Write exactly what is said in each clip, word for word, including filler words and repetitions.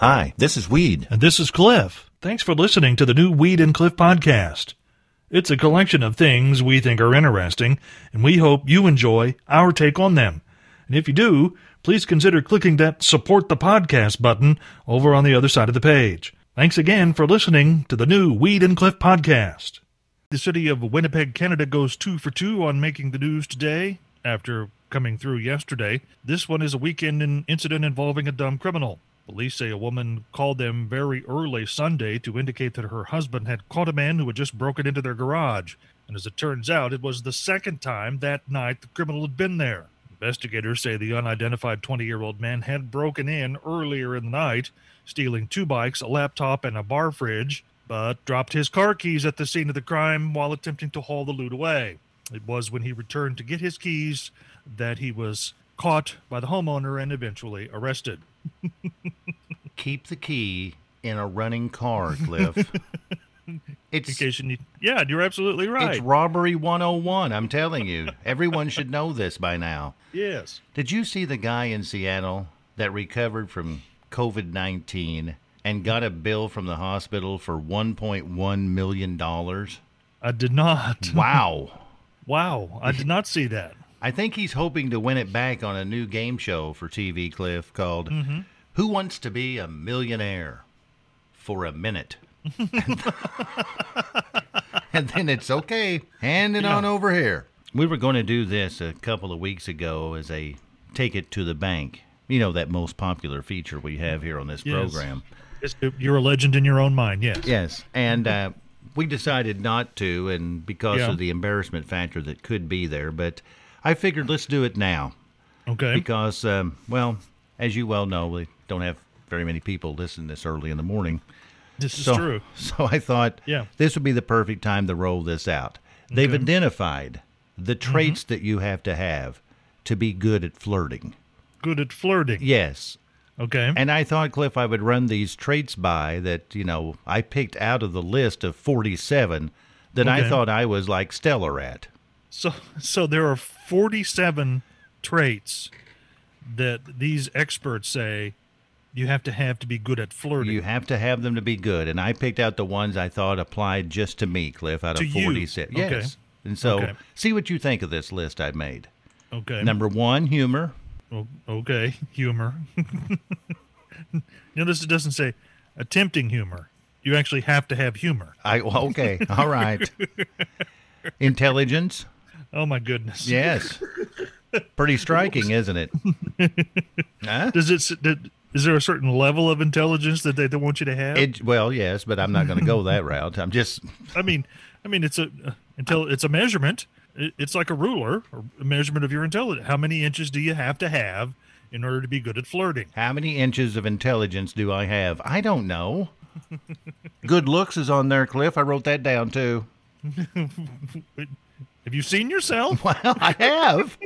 Hi, this is Weed. And this is Cliff. Thanks for listening to the new Weed and Cliff podcast. It's a collection of things we think are interesting, and we hope you enjoy our take on them. And if you do, please consider clicking that Support the Podcast button over on the other side of the page. Thanks again for listening to the new Weed and Cliff podcast. The city of Winnipeg, Canada goes two for two on making the news today after coming through yesterday. This one is a weekend incident involving a dumb criminal. Police say a woman called them very early Sunday to indicate that her husband had caught a man who had just broken into their garage. And as it turns out, it was the second time that night the criminal had been there. Investigators say the unidentified twenty-year-old man had broken in earlier in the night, stealing two bikes, a laptop, and a bar fridge, but dropped his car keys at the scene of the crime while attempting to haul the loot away. It was when he returned to get his keys that he was caught by the homeowner and eventually arrested. Keep the key in a running car, Cliff. It's, you need, yeah, you're absolutely right. It's robbery one oh one, I'm telling you. Everyone should know this by now. Yes. Did you see the guy in Seattle that recovered from covid nineteen and got a bill from the hospital for one point one million dollars? I did not. Wow. Wow, I did not see that. I think he's hoping to win it back on a new game show for T V, Cliff, called mm-hmm. Who Wants to Be a Millionaire for a Minute? And then it's okay. Hand it yeah. on over here. We were going to do this a couple of weeks ago as a take it to the bank. You know, that most popular feature we have here on this yes. program. You're a legend in your own mind, yes. Yes, and uh, we decided not to, and because yeah. of the embarrassment factor that could be there, but I figured let's do it now. Okay. Because, um, well, as you well know, we don't have very many people listen this early in the morning. This is so, true. So I thought yeah. this would be the perfect time to roll this out. They've okay. identified the traits mm-hmm. that you have to have to be good at flirting. Good at flirting? Yes. Okay. And I thought, Cliff, I would run these traits by that, you know, I picked out of the list of forty-seven that okay. I thought I was like stellar at. So so there are forty-seven traits that these experts say you have to have to be good at flirting. You have to have them to be good. And I picked out the ones I thought applied just to me, Cliff, out to of forty-seven. You. Yes. Okay. And so okay. see what you think of this list I made. Okay. Number one, humor. O- okay, humor. Notice it doesn't say attempting humor. You actually have to have humor. I Okay, all right. Intelligence. Oh, my goodness. Yes. Pretty striking, isn't it? Huh? Does it? Did, is there a certain level of intelligence that they, they want you to have? It, well, yes, but I'm not going to go that route. I'm just... I mean, I mean, it's a until it's a measurement. It's like a ruler, or a measurement of your intelligence. How many inches do you have to have in order to be good at flirting? How many inches of intelligence do I have? I don't know. Good looks is on there, Cliff. I wrote that down, too. Have you seen yourself? Well, I have.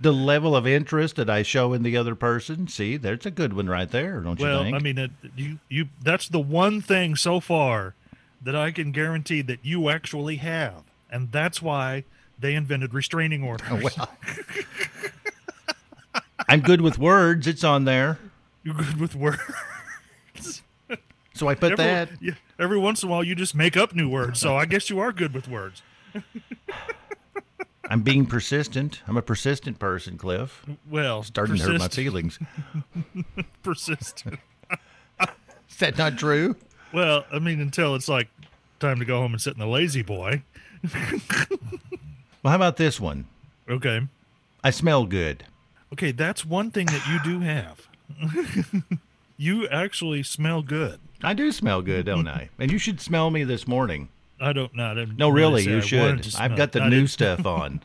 The level of interest that I show in the other person. See, there's a good one right there, don't you well, think? Well, I mean, it, you, you, that's the one thing so far that I can guarantee that you actually have. And that's why they invented restraining orders. Oh, well. I'm good with words. It's on there. You're good with words. So I put every, that. Yeah, every once in a while, you just make up new words. So I guess you are good with words. I'm being persistent. I'm a persistent person, Cliff. Well, starting persist. to hurt my feelings. Persistent. Is that not true? Well, I mean, until it's like time to go home and sit in the lazy boy. Well, how about this one? Okay. I smell good. Okay, that's one thing that you do have. You actually smell good. I do smell good, don't I? And you should smell me this morning. I don't know. No, really, you should. I've got the new stuff on,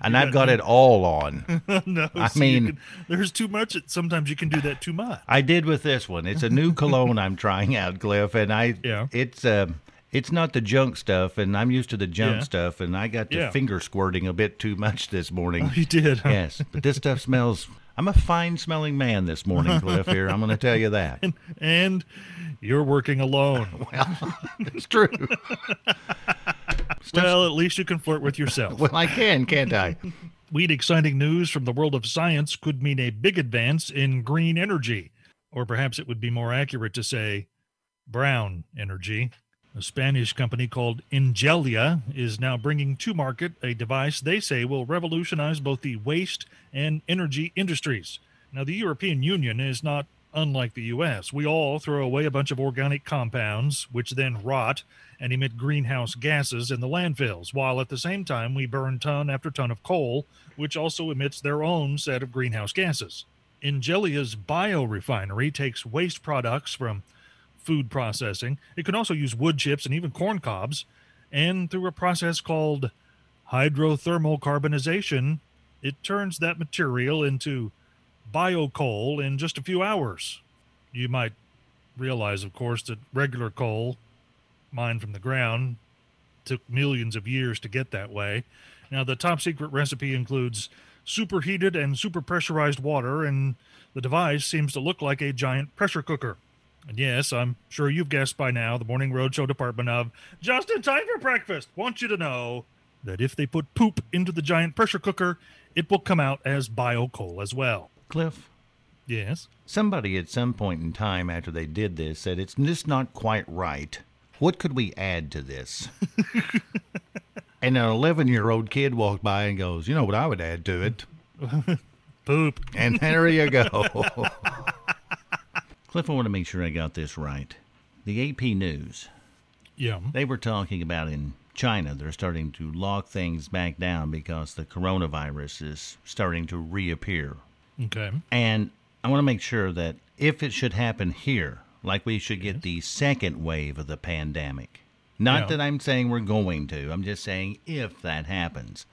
and I've got it all on. No, I mean, there's too much. Sometimes you can do that too much. I did with this one. It's a new cologne I'm trying out, Cliff, and I. Yeah. It's uh, it's not the junk stuff, and I'm used to the junk yeah. stuff, and I got to yeah. finger squirting a bit too much this morning. Oh, you did, huh? Yes, but this stuff smells. I'm a fine-smelling man this morning, Cliff, here. I'm going to tell you that. And, and you're working alone. Well, it's true. Well, at least you can flirt with yourself. Well, I can, can't I? Weed, exciting news from the world of science could mean a big advance in green energy. or perhaps it would be more accurate to say brown energy. A Spanish company called Ingelia is now bringing to market a device they say will revolutionize both the waste and energy industries. Now, the European Union is not unlike the U S. We all throw away a bunch of organic compounds, which then rot and emit greenhouse gases in the landfills, while at the same time we burn ton after ton of coal, which also emits their own set of greenhouse gases. Ingelia's biorefinery takes waste products from food processing. It can also use wood chips and even corn cobs. And through a process called hydrothermal carbonization, it turns that material into biocoal in just a few hours. You might realize, of course, that regular coal, mined from the ground, took millions of years to get that way. Now, the top secret recipe includes superheated and super pressurized water, and the device seems to look like a giant pressure cooker. And yes, I'm sure you've guessed by now, the Morning Roadshow department of Just in Time for Breakfast wants you to know that if they put poop into the giant pressure cooker, it will come out as biocoal as well. Cliff? Yes? Somebody at some point in time after they did this said, it's just not quite right. What could we add to this? And an eleven-year-old kid walked by and goes, you know what I would add to it? Poop. And there you go. Cliff, I want to make sure I got this right. The A P News. Yeah. They were talking about in China, they're starting to lock things back down because the coronavirus is starting to reappear. Okay. And I want to make sure that if it should happen here, like we should get the second wave of the pandemic. Not yeah. that I'm saying we're going to. I'm just saying if that happens,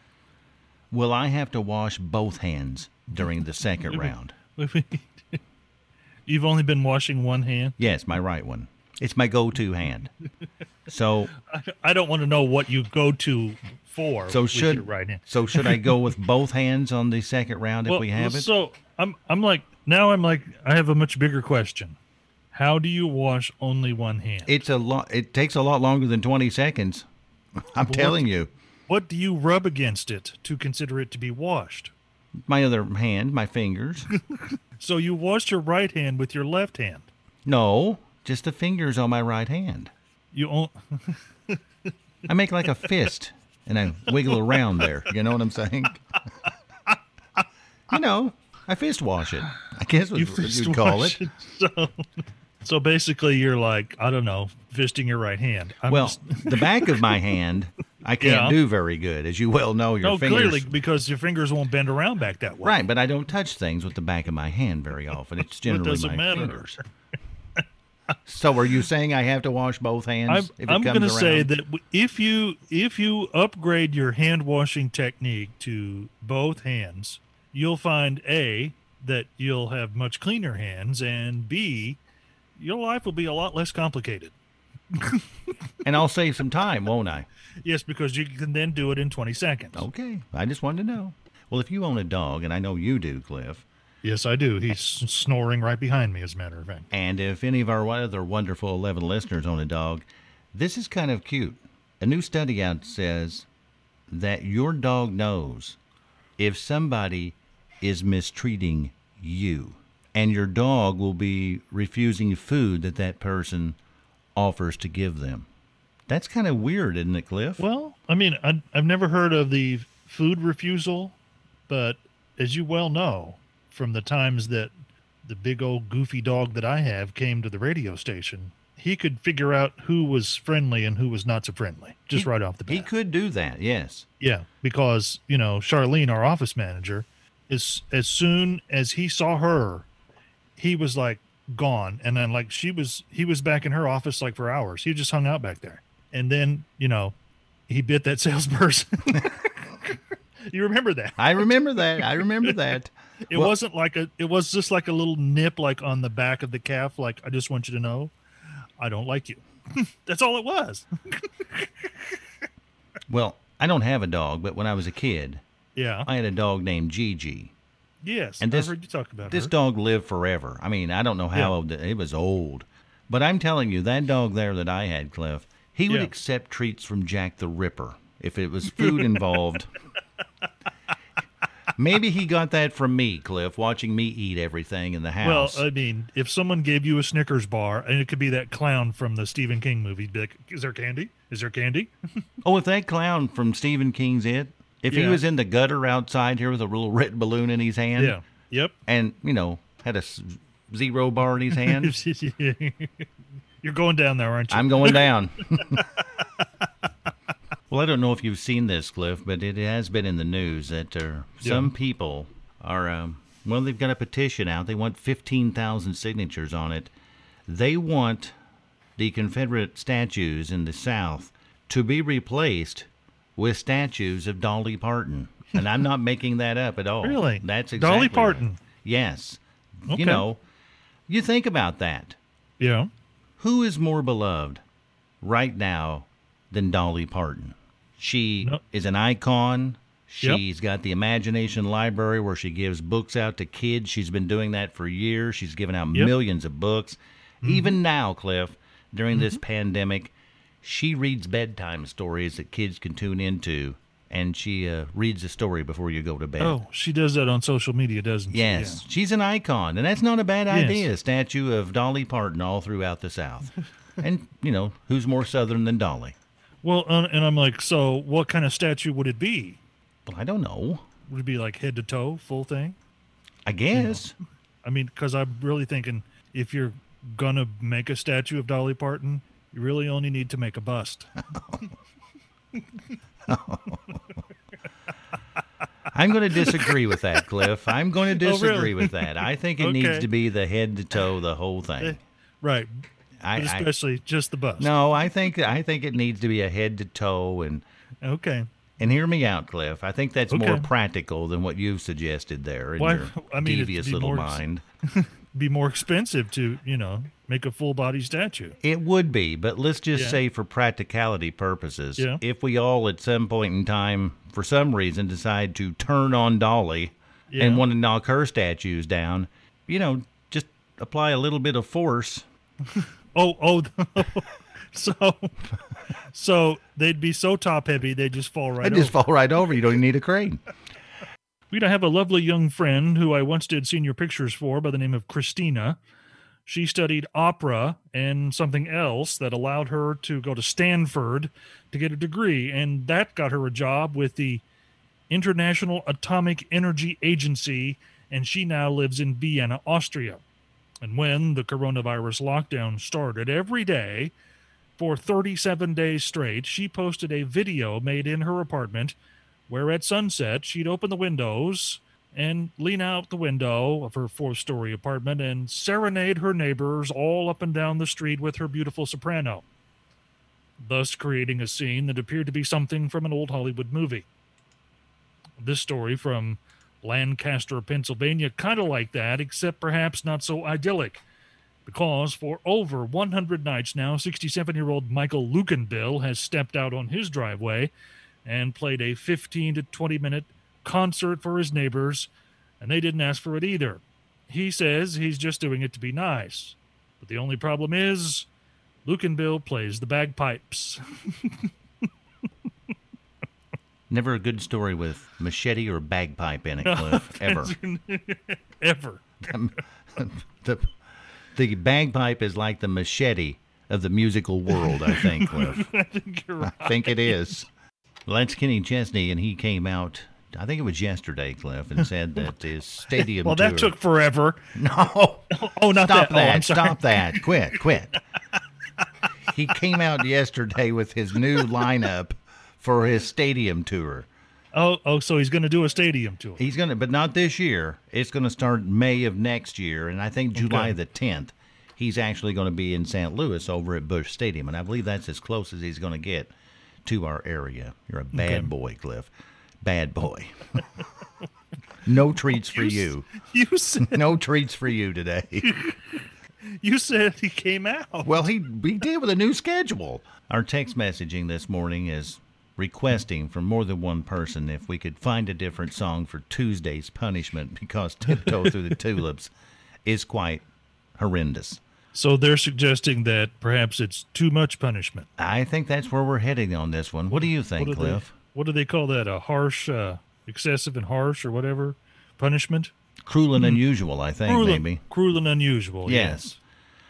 will I have to wash both hands during the second round? You've only been washing one hand? Yes, my right one. It's my go-to hand. So I, I don't want to know what you go to for. So should right hand. So should I go with both hands on the second round well, if we have so it? So I'm I'm like now I'm like I have a much bigger question. How do you wash only one hand? It's a lot. It takes a lot longer than twenty seconds. I'm what, telling you. What do you rub against it to consider it to be washed? My other hand, my fingers. So you washed your right hand with your left hand? No, just the fingers on my right hand. You all... I make like a fist and I wiggle around there. You know what I'm saying? You know, I fist wash it. I guess what you you'd call it. it. So... So basically, you're like, I don't know, fisting your right hand. I'm well, just... the back of my hand, I can't yeah. do very good. As you well know, your no, fingers... No, clearly, because your fingers won't bend around back that way. Right, but I don't touch things with the back of my hand very often. It's generally it doesn't my matter. Fingers. So are you saying I have to wash both hands I'm, if it I'm comes gonna around? I'm going to say that if you, if you upgrade your hand-washing technique to both hands, you'll find, A, that you'll have much cleaner hands, and B... your life will be a lot less complicated. And I'll save some time, won't I? Yes, because you can then do it in twenty seconds. Okay. I just wanted to know. Well, if you own a dog, and I know you do, Cliff. Yes, I do. He's snoring right behind me, as a matter of fact. And if any of our other wonderful eleven listeners own a dog, this is kind of cute. A new study out says that your dog knows if somebody is mistreating you. And your dog will be refusing food that that person offers to give them. That's kind of weird, isn't it, Cliff? Well, I mean, I, I've never heard of the food refusal, but as you well know, from the times that the big old goofy dog that I have came to the radio station, he could figure out who was friendly and who was not so friendly, just he, right off the bat. He could do that, yes. Yeah, because, you know, Charlene, our office manager, is, as soon as he saw her, he was like gone. And then like she was, he was back in her office like for hours. He just hung out back there. And then, you know, he bit that salesperson. You remember that? I remember that. I remember that. It well, wasn't like a, it was just like a little nip, like on the back of the calf. Like, I just want you to know, I don't like you. That's all it was. Well, I don't have a dog, but when I was a kid, yeah, I had a dog named Gigi. Yes, and this, I heard you talk about this her. dog lived forever. I mean, I don't know how yeah. old, it was old. But I'm telling you, that dog there that I had, Cliff, he yeah. would accept treats from Jack the Ripper if it was food involved. Maybe he got that from me, Cliff, watching me eat everything in the house. Well, I mean, if someone gave you a Snickers bar, and it could be that clown from the Stephen King movie, be like, is there candy? Is there candy? Oh, if that clown from Stephen King's It, if yeah. he was in the gutter outside here with a little red balloon in his hand, yeah, yep, and, you know, had a zero bar in his hand. You're going down there, aren't you? I'm going down. Well, I don't know if you've seen this, Cliff, but it has been in the news that uh, yeah. some people are, um, well, they've got a petition out. They want fifteen thousand signatures on it. They want the Confederate statues in the South to be replaced with statues of Dolly Parton. And I'm not making that up at all. Really? That's exactly Dolly Parton. Right. Yes. Okay. You know, you think about that. Yeah. Who is more beloved right now than Dolly Parton? She nope. is an icon. She's yep. got the Imagination Library where she gives books out to kids. She's been doing that for years. She's given out yep. millions of books. Mm-hmm. Even now, Cliff, during mm-hmm. this pandemic, she reads bedtime stories that kids can tune into, and she uh, reads a story before you go to bed. Oh, she does that on social media, doesn't she? Yes. Yeah. She's an icon, and that's not a bad yes. idea, a statue of Dolly Parton all throughout the South. And, you know, who's more Southern than Dolly? Well, uh, and I'm like, so what kind of statue would it be? Well, I don't know. Would it be like head to toe, full thing? I guess. You know? I mean, because I'm really thinking if you're going to make a statue of Dolly Parton, you really only need to make a bust. Oh. I'm going to disagree with that, Cliff. I'm going to disagree oh, really? with that. I think it okay. needs to be the head to toe, the whole thing. Right. I, but especially I, just the bust. No, I think I think it needs to be a head to toe. And okay. And hear me out, Cliff. I think that's okay. more practical than what you've suggested there in well, your I mean, devious little more, mind. Be more expensive to, you know, make a full-body statue. It would be, but let's just yeah. say for practicality purposes, yeah. if we all at some point in time, for some reason, decide to turn on Dolly yeah. and want to knock her statues down, you know, just apply a little bit of force. oh, oh, so so they'd be so top-heavy, they'd just fall right they'd over. They'd just fall right over. You don't even need a crane. We have a lovely young friend who I once did senior pictures for by the name of Christina. She studied opera and something else that allowed her to go to Stanford to get a degree, and that got her a job with the International Atomic Energy Agency, and she now lives in Vienna, Austria. And when the coronavirus lockdown started, every day for thirty-seven days straight, she posted a video made in her apartment where at sunset she'd open the windows and lean out the window of her fourth-story apartment and serenade her neighbors all up and down the street with her beautiful soprano, thus creating a scene that appeared to be something from an old Hollywood movie. This story from Lancaster, Pennsylvania, kind of like that, except perhaps not so idyllic, because for over one hundred nights now, sixty-seven-year-old Michael Lukenbill has stepped out on his driveway and played a fifteen to twenty minute concert for his neighbors, and they didn't ask for it either. He says he's just doing it to be nice. But the only problem is, Lukenbill plays the bagpipes. Never a good story with machete or bagpipe in it, Cliff, ever. Ever. The, the, the bagpipe is like the machete of the musical world, I think, Cliff. I think you're right. I think it is. Well, that's Kenny Chesney, and he came out, I think it was yesterday, Cliff, and said that his stadium well, tour... Well, that took forever. No. Oh, not Stop that. that. Oh, Stop that. Quit. Quit. He came out yesterday with his new lineup for his stadium tour. Oh, oh, so he's going to do a stadium tour. He's going to, but not this year. It's going to start May of next year, and I think July okay. the tenth, he's actually going to be in Saint Louis over at Busch Stadium, and I believe that's as close as he's going to get to our area. You're a bad okay. boy, Cliff. Bad boy. No treats for you. You, you said, no treats for you today. You, you said he came out. Well, he, he did with a new schedule. Our text messaging this morning is requesting from more than one person if we could find a different song for Tuesday's punishment, because Tiptoe Through the Tulips is quite horrendous. So they're suggesting that perhaps it's too much punishment. I think that's where we're heading on this one. What do you think, what do Cliff? They, what do they call that? A harsh, uh, excessive and harsh or whatever punishment. Cruel and mm. unusual, I think, cruel, maybe. Cruel and unusual, yes. yes.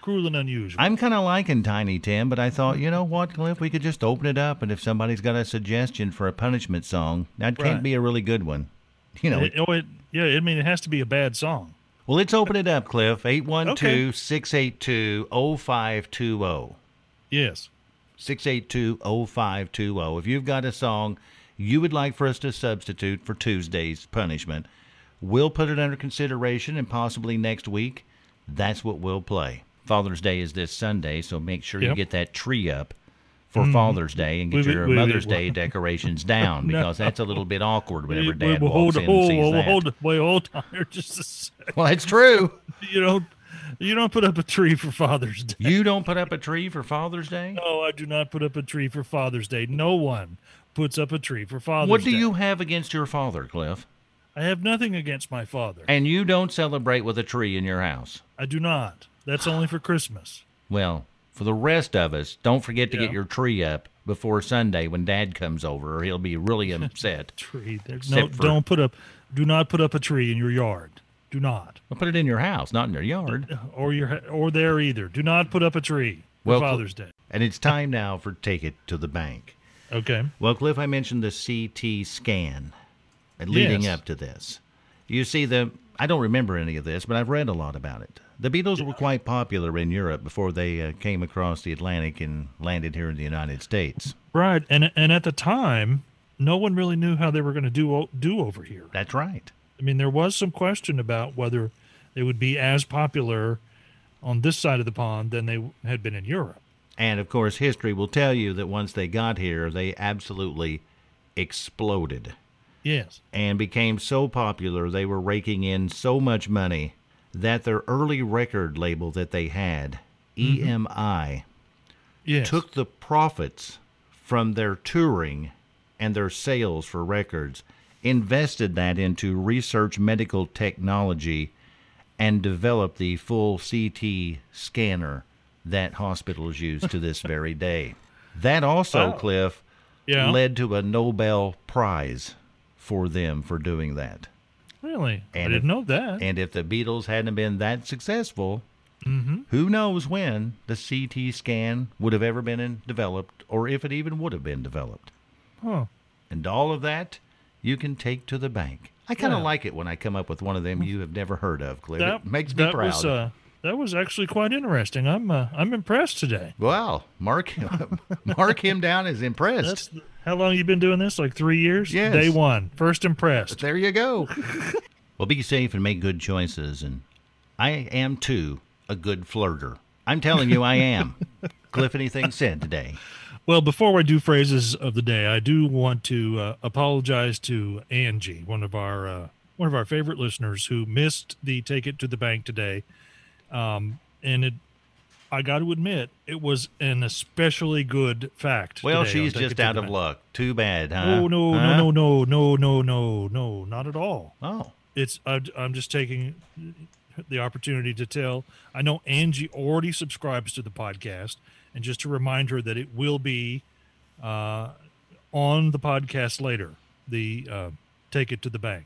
Cruel and unusual. I'm kind of liking Tiny Tim, but I thought, you know what, Cliff, we could just open it up, and if somebody's got a suggestion for a punishment song, that right. can't be a really good one. You know, it, it, it, yeah, I mean, it has to be a bad song. Well, let's open it up, Cliff. eight one two, six eight two, oh five two oh. Yes. six eight two, oh five two oh. If you've got a song you would like for us to substitute for Tuesday's punishment, we'll put it under consideration, and possibly next week, that's what we'll play. Father's Day is this Sunday, so make sure yep. you get that tree up for mm. Father's Day and get we, your we, Mother's we, Day decorations down, because no. that's a little bit awkward whenever we, Dad we, we'll walks hold, in and sees we'll that. Hold, wait, hold on here just a second. Well, it's true. You don't, you don't put up a tree for Father's Day. You don't put up a tree for Father's Day? No, I do not put up a tree for Father's Day. No one puts up a tree for Father's Day. What do Day. you have against your father, Cliff? I have nothing against my father. And you don't celebrate with a tree in your house? I do not. That's only for Christmas. Well, for the rest of us, don't forget to yeah. get your tree up before Sunday when Dad comes over, or he'll be really upset. Tree. No, for... don't put up, do not put up a tree in your yard. Do not. Well, put it in your house, not in your yard. Or your, or there either. Do not put up a tree for well, Father's Day. And it's time now for Take It to the Bank. Okay. Well, Cliff, I mentioned the C T scan. Leading yes. up to this. You see, the I don't remember any of this, but I've read a lot about it. The Beatles yeah. were quite popular in Europe before they uh, came across the Atlantic and landed here in the United States. Right, and and at the time, no one really knew how they were going to do do over here. That's right. I mean, there was some question about whether they would be as popular on this side of the pond than they had been in Europe. And, of course, history will tell you that once they got here, they absolutely exploded. Yes. And became so popular, they were raking in so much money that their early record label that they had, mm-hmm. E M I, yes. took the profits from their touring and their sales for records, invested that into research medical technology, and developed the full C T scanner that hospitals use to this very day. That also, wow. Cliff, yeah. led to a Nobel Prize for them for doing that. Really? And I didn't if, know that. And if the Beatles hadn't been that successful, mm-hmm. who knows when the C T scan would have ever been in, developed, or if it even would have been developed. Huh. And all of that you can take to the bank. I kind of yeah. like it when I come up with one of them you have never heard of, Cliff. That, it makes me that proud. Was, uh, that was actually quite interesting. I'm uh, I'm impressed today. Wow. Mark, mark him down as impressed. That's the, how long you been doing this? Like three years? Yes. Day one. First impressed. There you go. Well, be safe and make good choices. And I am, too, a good flirter. I'm telling you, I am. Cliff, anything said today? Well, before I do phrases of the day, I do want to uh, apologize to Angie, one of our uh, one of our favorite listeners who missed the Take It to the Bank today. Um, and it, I got to admit, it was an especially good fact. Well, she's just out of luck. Too bad, huh? Oh, no, huh? no, no, no, no, no, no, no, not at all. Oh. It's I, I'm just taking the opportunity to tell. I know Angie already subscribes to the podcast, and just to remind her that it will be uh, on the podcast later, the uh, Take It to the Bank.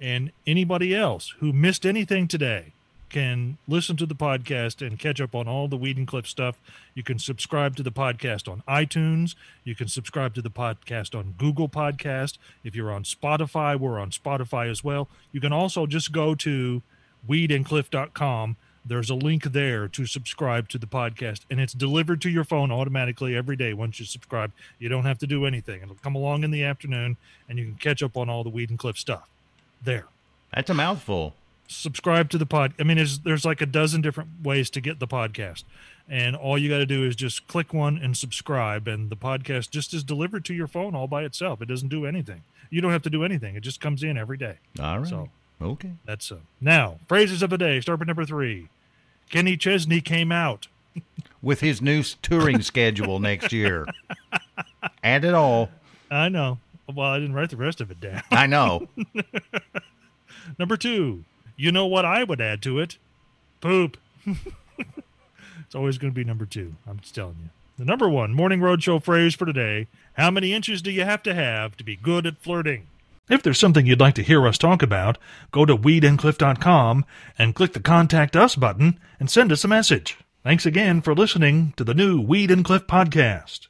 And anybody else who missed anything today can listen to the podcast and catch up on all the Weed and Cliff stuff. You can subscribe to the podcast on iTunes. You can subscribe to the podcast on Google Podcast. If you're on Spotify, we're on Spotify as well. You can also just go to weed and cliff dot com. There's a link there to subscribe to the podcast, and it's delivered to your phone automatically every day once you subscribe. You don't have to do anything. It'll come along in the afternoon, and you can catch up on all the Weed and Cliff stuff there. That's a mouthful. Subscribe to the pod. I mean, there's, there's like a dozen different ways to get the podcast. And all you got to do is just click one and subscribe. And the podcast just is delivered to your phone all by itself. It doesn't do anything. You don't have to do anything. It just comes in every day. All right. So, okay. That's uh, now phrases of the day. Start with number three. Kenny Chesney came out with his new touring schedule next year. And it all. I know. Well, I didn't write the rest of it down. I know. Number two. You know what I would add to it? Poop. It's always going to be number two. I'm just telling you. The number one Morning Roadshow phrase for today. How many inches do you have to have to be good at flirting? If there's something you'd like to hear us talk about, go to weed and cliff dot com and click the Contact Us button and send us a message. Thanks again for listening to the new Weed and Cliff podcast.